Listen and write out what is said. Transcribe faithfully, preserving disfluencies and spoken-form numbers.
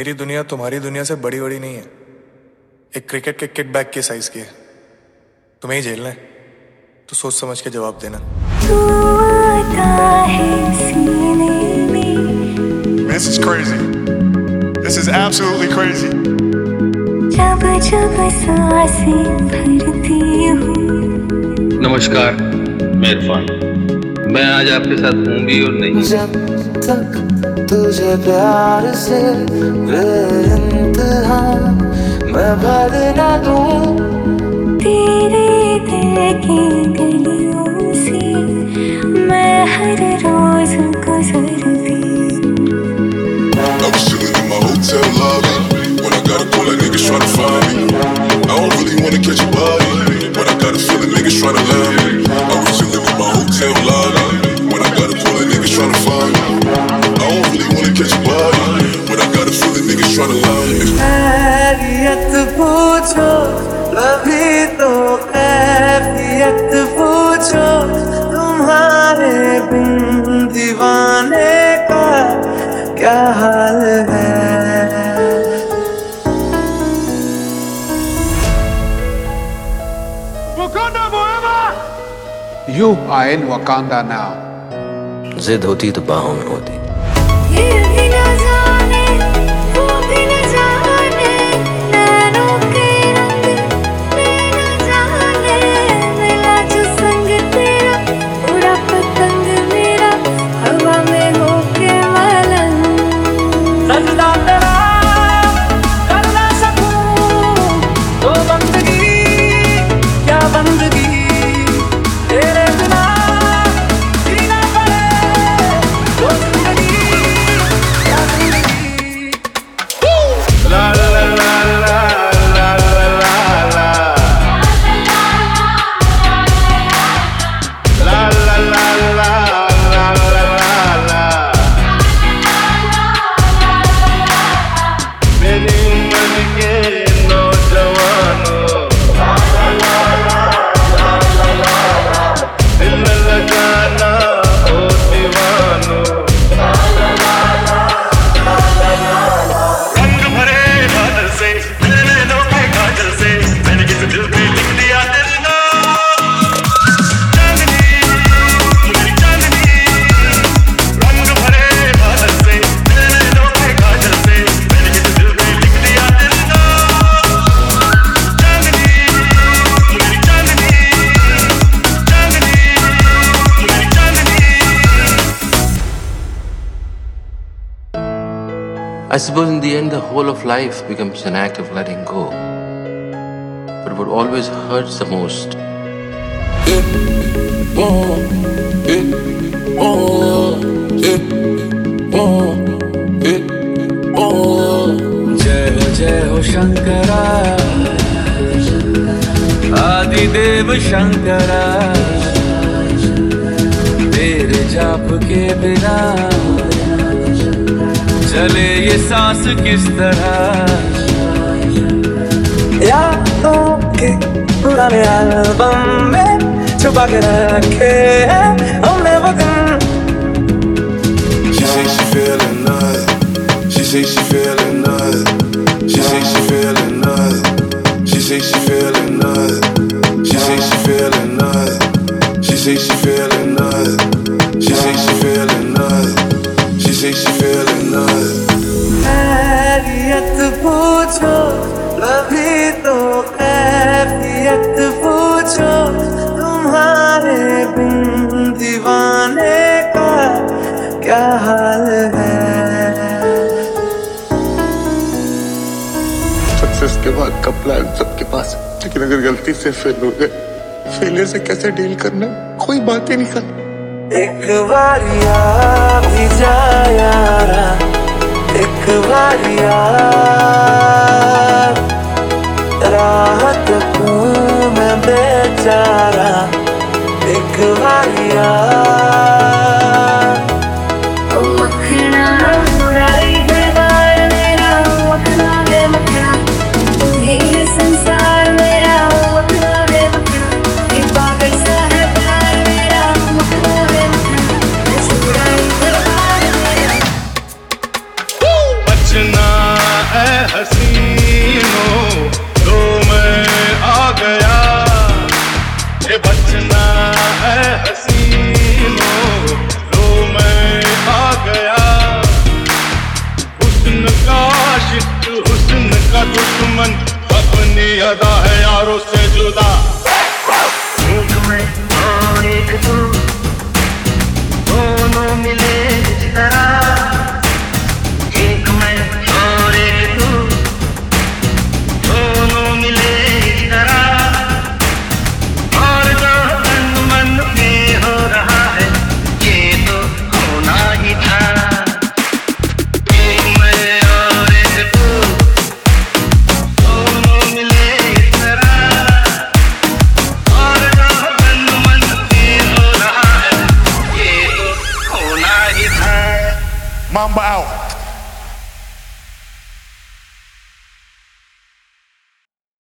मेरी दुनिया तुम्हारी दुनिया से बड़ी बड़ी नहीं है, एक क्रिकेट के किक बैग के साइज की है। तुम्हें ही झेलना है तो सोच समझ के जवाब देना। This is crazy. This is absolutely crazy. नमस्कार, मेहरबान। मैं आज आपके साथ हूँ भी और नहीं। जब तक तुझे प्यार से बेइंतहा मैं भर ना दूँ तेरे दिल की गलियों से मैं हर रोज गुजरती। I was chilling in my hotel lobby when I got a call, like niggas tryna find me. I don't really wanna catch a body, but I got a feeling niggas tryna love me. I was chilling in my hotel lobby when I got a call, like niggas tryna find me. I don't really wanna catch a body, but I got a feeling niggas tryna love me. Aafiyat poocho, labhi to aafiyat poocho, tumhare bin deewane ka क्या हाल है। Wakanda मोएवा, you are in Wakanda now. जिद होती तो बाहों में होती। ये भी न जाने, वो भी न जाने, नैनों के रंग में न जाने, मिला जो संग तेरा, उड़ा पतंग मेरा, हवा में होके मलन। सजदा तेरा कर ना सकूं तो बंदगी क्या बंदगी, तेरे बिना जीना पड़े तो जिंदगी क्या जिंदगी। ला ला ला ला ला ला ला ला ला ला ला ला ला ला ला मेरी उम्र के नौजवानों दिल लगाना ओ दीवानों। रंग भरे बादल से दिल ने धोखे काजल से मैंने किस दिल पे लिख दिया तेरे नाम। चांदनी मेरी चांदनी, रंग भरे बादल से दिल ने धोखे काजल से मैंने किस दिल पे लिख दिया तेरे नाम। चांदनी मेरी चांदनी, चांदनी मेरी चांदनी। I suppose in the end, the whole of life becomes an act of letting go. But what always hurts the most जय हो जय हो शंकरा, आदिदेव शंकरा, तेरे जाप के बिना चले ये सांस किस तरह। यादों के पुराने एल्बम में छुपा के रखे हैं हमने वतन। She say she feeling nothing. She say she feeling nothing. She say she feeling nothing. She say she feeling nothing. She say she feeling nothing. She say she feeling nothing. She say she feeling nothing. She say she feeling nothing. खैरियत पूछो अभी तो खैरियत पूछो तुम्हारे बिन दीवाने का क्या हाल है। सक्सेस के बाद का प्लान सबके पास है, लेकिन अगर गलती से फेल हो गए फेलियर से कैसे डील करना कोई बात ही नहीं करता। एक बार आ भी जा यारा, एक बार आ राहत को मैं बेचारा, एक बार आ मखना बुराई बेकार मेरा मखना बे मखना, तू ही है संसार मेरा मखना बे मखना, ये पागल सा है प्यार मेरा मखना बे मखना, मैं छुड़ा ही बर्बाद मेरा। बचना का दुश्मन अपनी अदा है यारों से जुदा। दोनों मिले जिस तरह